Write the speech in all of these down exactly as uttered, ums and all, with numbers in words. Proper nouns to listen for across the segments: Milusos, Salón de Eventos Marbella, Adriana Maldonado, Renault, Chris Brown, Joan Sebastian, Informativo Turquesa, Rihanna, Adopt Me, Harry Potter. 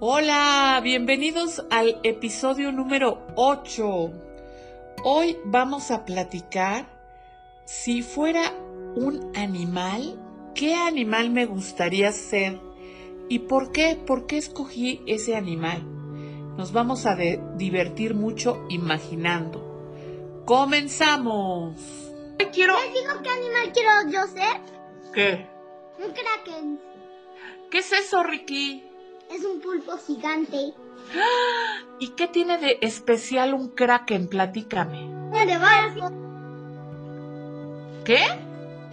Hola, bienvenidos al episodio número ocho. Hoy vamos a platicar si fuera un animal, ¿qué animal me gustaría ser? ¿Y por qué? ¿Por qué escogí ese animal? Nos vamos a divertir mucho imaginando. ¡Comenzamos! ¿Qué quiero? ¿Les digo qué animal quiero yo ser? ¿Qué? Un kraken. ¿Qué es eso, Ricky? Es un pulpo gigante. ¿Y qué tiene de especial un kraken? Platícame. Un de barcos. ¿Qué?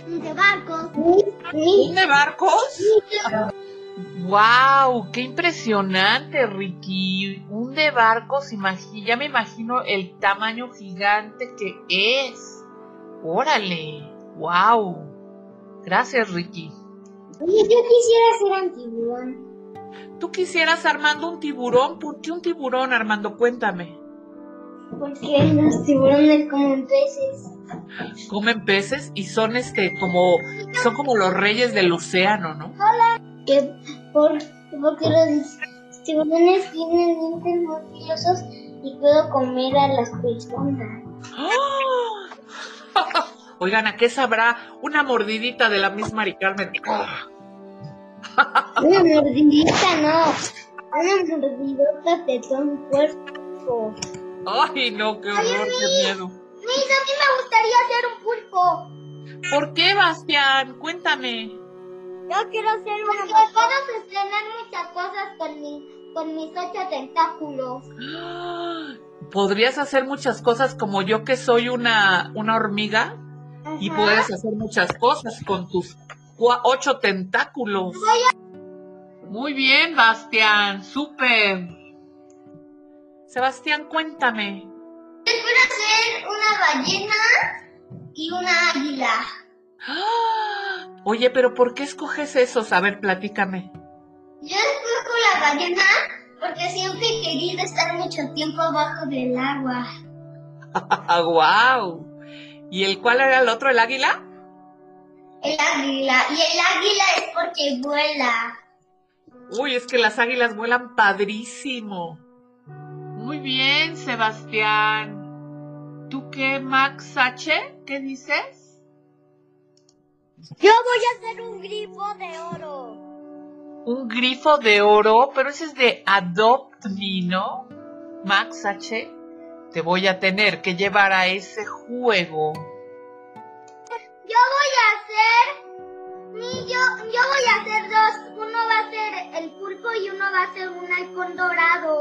Un de barcos. ¿Un de barcos? ¡Wow! ¡Qué impresionante, Ricky! Un de barcos, ya me imagino el tamaño gigante que es. ¡Órale! ¡Wow! Gracias, Ricky. Oye, yo quisiera ser antiburón. ¿Tú quisieras, Armando, un tiburón? ¿Por qué un tiburón, Armando? Cuéntame. Porque los tiburones comen peces. Comen peces y son este como son como los reyes del océano, ¿no? Hola. Que por, porque los tiburones tienen dientes muy filosos y puedo comer a las personas. ¡Oh! Oigan, ¿a qué sabrá una mordidita de la misma Mari Carmen? ¡Oh! Una mordidita, no. Una mordidota te toma un cuerpo. Ay, no, qué horror, qué miedo. Mis, a mí me gustaría ser un pulpo. ¿Por qué, Bastián? Cuéntame. Yo quiero ser un pulpo. Porque puedo sostener muchas cosas con, mi, con mis ocho tentáculos. Podrías hacer muchas cosas como yo, que soy una, una hormiga. Ajá. Y puedes hacer muchas cosas con tus ocho tentáculos. Muy bien, Bastián, súper. Sebastián, cuéntame. Yo quiero ser una ballena y una águila. ¡Ah! Oye, pero ¿por qué escoges esos? A ver, platícame. Yo escojo la ballena porque siempre he querido estar mucho tiempo abajo del agua. ¡Guau! ¿Y el cuál era el otro, el águila? El águila, y el águila es porque vuela. Uy, es que las águilas vuelan padrísimo. Muy bien, Sebastián. ¿Tú qué, Max H? ¿Qué dices? Yo voy a hacer un grifo de oro. ¿Un grifo de oro? Pero ese es de Adopt Me, ¿no? Max H, te voy a tener que llevar a ese juego. Yo voy a hacer, ni yo, yo voy a hacer dos, uno va a ser el pulpo y uno va a ser un halcón dorado.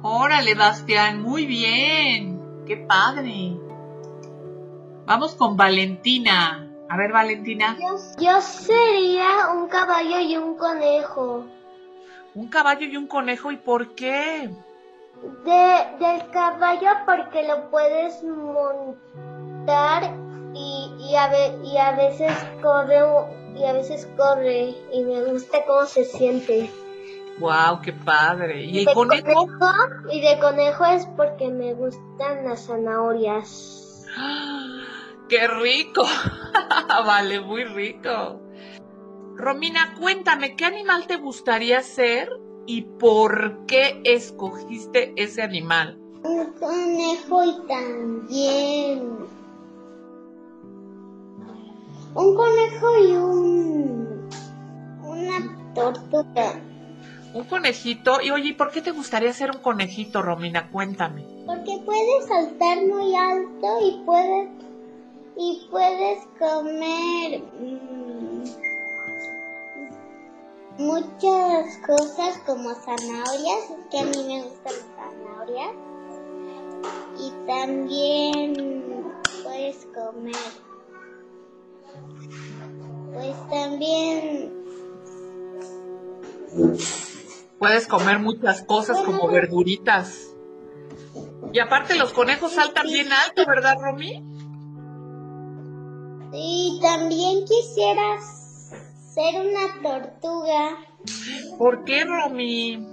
Órale, Bastián, muy bien, qué padre. Vamos con Valentina, a ver, Valentina. Yo, yo sería un caballo y un conejo. Un caballo y un conejo, ¿y por qué? De, del caballo porque lo puedes montar. Y, y, a ve, y a veces corre y a veces corre y me gusta cómo se siente. Wow, qué padre. ¿Y, y el conejo? conejo? Y de conejo es porque me gustan las zanahorias. ¡Qué rico! Vale, muy rico. Romina, cuéntame, ¿qué animal te gustaría ser y por qué escogiste ese animal? Un conejo y también... Un conejo y un... una tortuga. Un conejito. Y oye, ¿por qué te gustaría ser un conejito, Romina? Cuéntame. Porque puedes saltar muy alto y puedes... y puedes comer... Mmm, muchas cosas como zanahorias, es que a mí me gustan las zanahorias. Y también puedes comer... Pues también puedes comer muchas cosas como verduritas. Y aparte los conejos saltan sí, bien alto, ¿verdad, Romy? Y también quisiera ser una tortuga. ¿Por qué, Romy?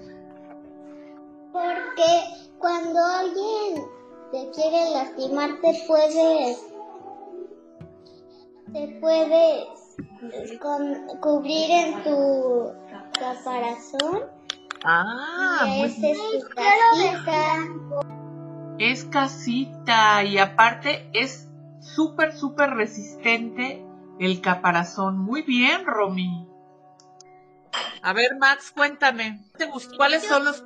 Porque cuando alguien te quiere lastimar te puedes... te puedes con, cubrir en tu caparazón Ah, es, muy es, casita. es casita y aparte es súper, súper resistente el caparazón. Muy bien, Romy. A ver, Max, cuéntame. ¿Te gust- ¿Cuáles son los,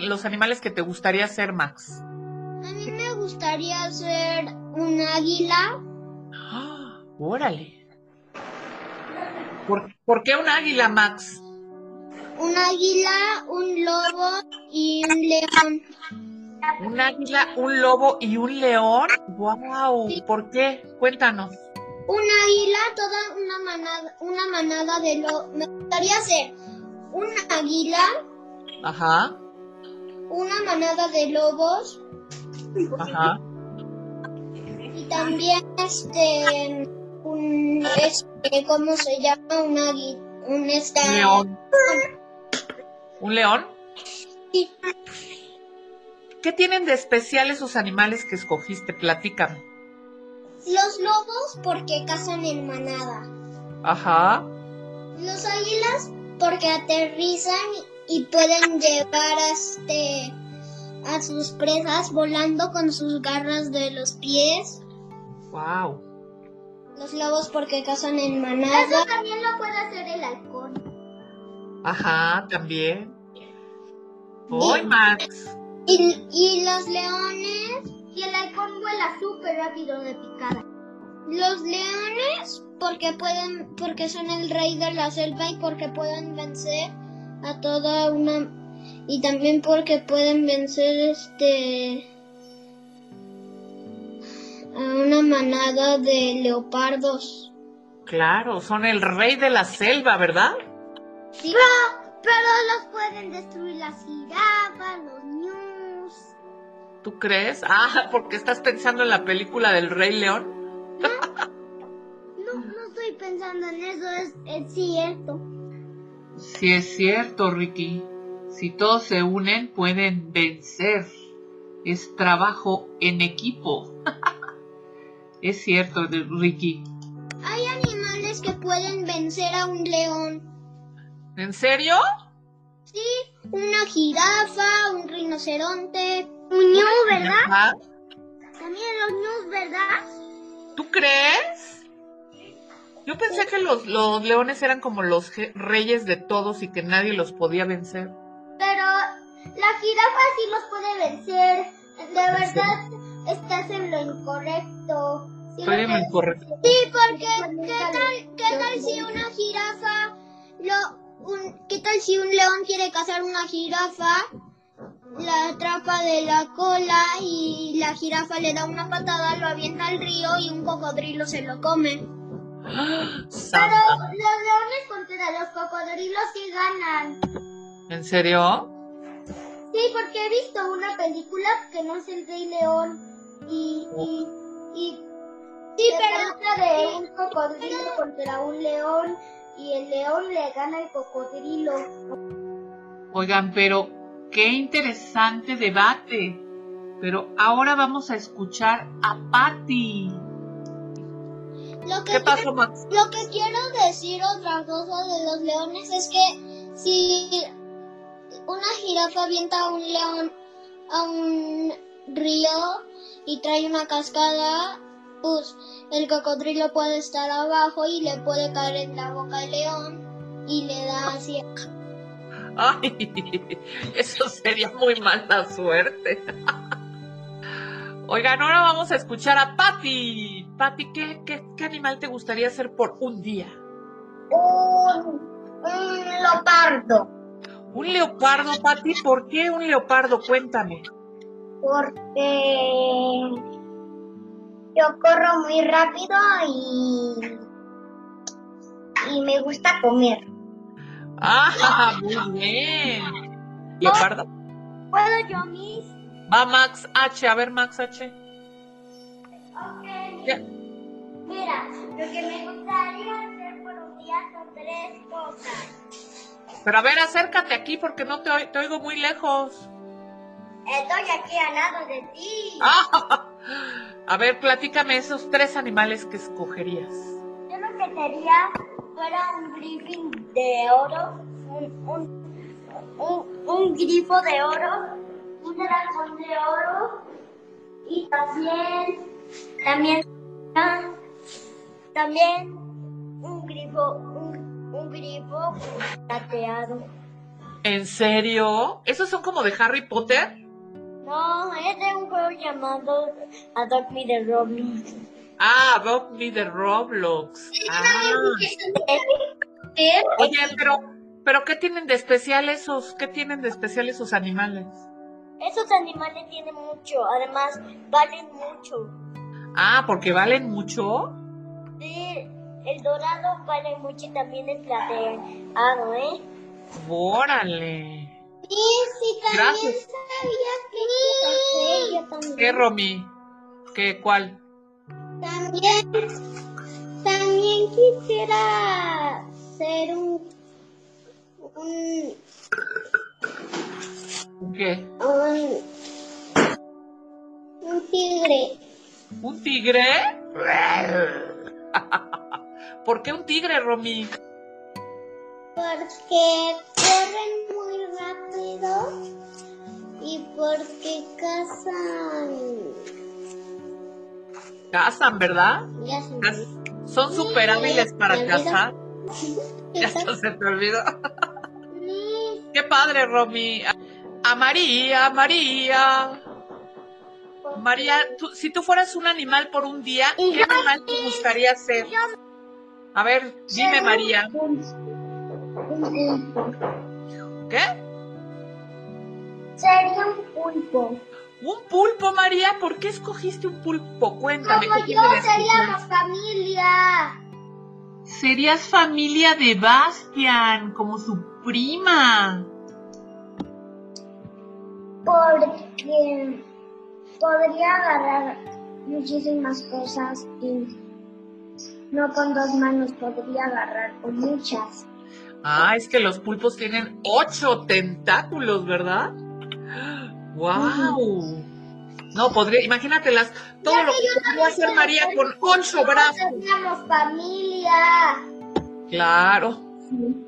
los animales que te gustaría ser, Max? A mí me gustaría ser un águila. ¡Ah! ¡Órale! ¿Por, ¿por qué un águila, Max? Un águila, un lobo y un león. ¿Un águila, un lobo y un león? ¡Wow! Sí. ¿Por qué? Cuéntanos. Un águila, toda una manada, una manada de lobos. Me gustaría ser un águila. Ajá. Una manada de lobos. Ajá. Y también, este, un, este, ¿cómo se llama? Un águila, un esta... león. ¿Un león? Sí. ¿Qué tienen de especial esos animales que escogiste? Platícame. Los lobos porque cazan en manada. Ajá. Los águilas porque aterrizan y pueden llevar este... a sus presas volando con sus garras de los pies. Wow. Los lobos porque cazan en manada. Eso también lo puede hacer el halcón. Ajá, también. ¡Uy, Max! Y, y los leones. Y el halcón vuela súper rápido de picada. Los leones porque pueden, porque son el rey de la selva y porque pueden vencer a toda una... Y también porque pueden vencer este a una manada de leopardos. Claro, son el rey de la selva, ¿verdad? Sí. Pero, pero los pueden destruir las jirafas, los ñus. ¿Tú crees? Ah, porque estás pensando en la película del Rey León. No, no, no estoy pensando en eso, es, es cierto. Sí, es cierto, Ricky. Si todos se unen, pueden vencer. Es trabajo en equipo. Es cierto, Ricky. Hay animales que pueden vencer a un león. ¿En serio? Sí, una jirafa, un rinoceronte, un ñu, ¿verdad? También los ñus, ¿verdad? ¿Tú crees? Yo pensé que los, los leones eran como los reyes de todos y que nadie los podía vencer. Pero la jirafa sí los puede vencer. De verdad, estás en lo incorrecto. Sí, estoy en lo incorrecto. Sí, porque ¿qué tal, qué tal si una jirafa... Lo, un, ¿Qué tal si un león quiere cazar una jirafa? La atrapa de la cola y la jirafa le da una patada, lo avienta al río y un cocodrilo se lo come. Pero los leones contra los cocodrilos sí ganan. ¿En serio? Sí, porque he visto una película que no es el Rey León y... y, y sí, pero... de un cocodrilo contra un león y el león le gana al cocodrilo. Oigan, pero qué interesante debate. Pero ahora vamos a escuchar a Patty. Lo que ¿Qué pasó, Max? Lo que quiero decir otra cosa de los leones es que si... una jirafa avienta a un león a un río y trae una cascada, pues el cocodrilo puede estar abajo y le puede caer en la boca al león y le da hacia... ¡Ay! Eso sería muy mala suerte. Oigan, ahora vamos a escuchar a Patty. Patty, ¿qué, qué, qué animal te gustaría ser por un día? Un, un leopardo. ¿Un leopardo, Patty? ¿Por qué un leopardo? Cuéntame. Porque yo corro muy rápido y, y me gusta comer. ¡Ah, muy bien! ¿Leopardo? ¿Puedo yo, Miss? Va, Max H. A ver, Max H. Ok. Ya. Mira, lo que me gustaría hacer por un día son tres cosas. Pero a ver, acércate aquí porque no te, te oigo muy lejos. Estoy aquí al lado de ti. Ah, a ver, platícame esos tres animales que escogerías. Yo lo que quería fuera un griffin de oro, un, un, un, un grifo de oro, un dragón de oro y también, también, también un grifo, un, un grifo plateado. ¿En serio? ¿Esos son como de Harry Potter? No, es de un juego llamado Adopt Me de Roblox. Ah, Adopt Me de Roblox. Ah. Oye, pero, pero ¿qué tienen de especial esos? ¿Qué tienen de especial esos animales? Esos animales tienen mucho, además valen mucho. Ah, ¿porque valen mucho? Sí, el dorado vale mucho y también el plateado, ¿eh? ¡Órale! Sí, sí, también gracias. Sabía que... Sí. ¿Qué, Romy? ¿Qué, cuál? También, también quisiera ser un... un ¿qué? Un, un tigre. ¿Un tigre? ¿Por qué un tigre, Romy? Porque corren muy rápido y porque cazan. Cazan, ¿verdad? Cazan. Son súper hábiles para cazar. Ya se te olvidó. Qué padre, Romy. A María, María. María, tú, si tú fueras un animal por un día, ¿qué animal te gustaría ser? A ver, dime, María. ¿Qué? Sería un pulpo. ¿Un pulpo, María? ¿Por qué escogiste un pulpo? Cuéntame. Como yo sería familia. Serías familia de Bastian, como su prima. Porque podría agarrar muchísimas cosas y no con dos manos podría agarrar con muchas. Ah, es que los pulpos tienen ocho tentáculos, ¿verdad? ¡Wow! No, podría, imagínatelas, todo ya lo que podría hacer María con ocho brazos. ¡Tenemos familia! Claro. Sí.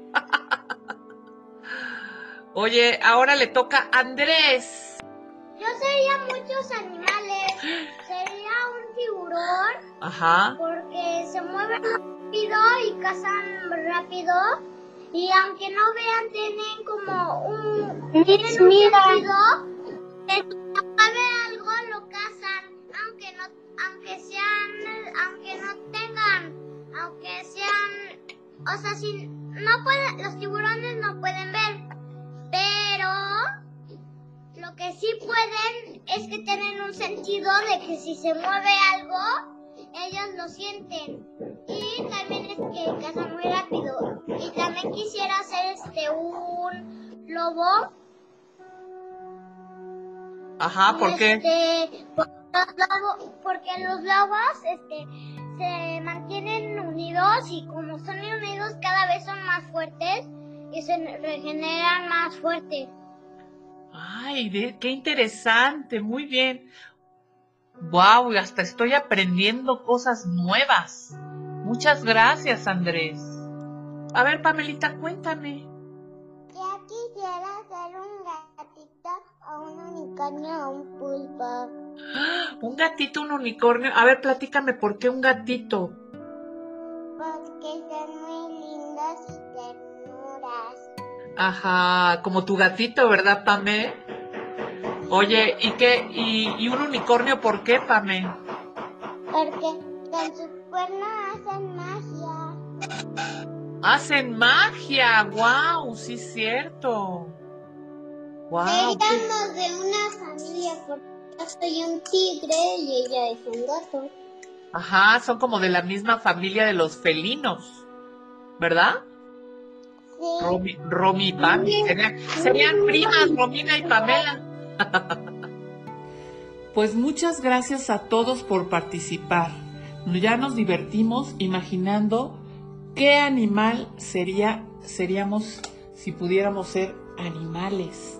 Oye, ahora le toca a Andrés. Yo sería muchos animales. Sería un tiburón. Ajá. Porque se mueven rápido y cazan rápido. Y aunque no vean, tienen como un... Tienen un sentido, pero a ver algo lo cazan, aunque no, aunque sean, aunque no tengan, aunque sean... O sea, si no pueden, los tiburones no pueden ver, pero lo que sí pueden es que tienen un sentido de que si se mueve algo... Ellos lo sienten. Y también es que cazan muy rápido. Y también quisiera ser este un lobo. Ajá, ¿por este, qué? Porque los lobos, porque los lobos este, se mantienen unidos y como son unidos cada vez son más fuertes y se regeneran más fuerte. Ay, qué interesante, muy bien. Wow, y hasta estoy aprendiendo cosas nuevas. Muchas gracias, Andrés. A ver, Pamelita, cuéntame. Yo quisiera ser un gatito o un unicornio o un pulpo. Un gatito, un unicornio. A ver, platícame, ¿por qué un gatito? Porque son muy lindos y ternuras. Ajá, como tu gatito, ¿verdad, Pame? Oye, ¿y qué? ¿Y, ¿Y un unicornio por qué, Pame? Porque con sus cuernos hacen magia. ¡Hacen magia! ¡Wow! Sí, es cierto. ¡Wow! Éramos de una familia porque yo soy un tigre y ella es un gato. Ajá, son como de la misma familia de los felinos, ¿verdad? Sí. Romy, Romy y Pame. Sí. Serían, serían primas, Romina y Pamela. Pues muchas gracias a todos por participar. Ya nos divertimos imaginando qué animal sería, seríamos si pudiéramos ser animales.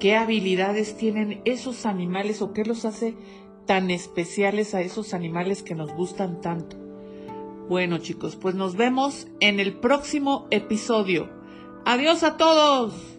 ¿Qué habilidades tienen esos animales o qué los hace tan especiales a esos animales que nos gustan tanto? Bueno, chicos, pues nos vemos en el próximo episodio. ¡Adiós a todos!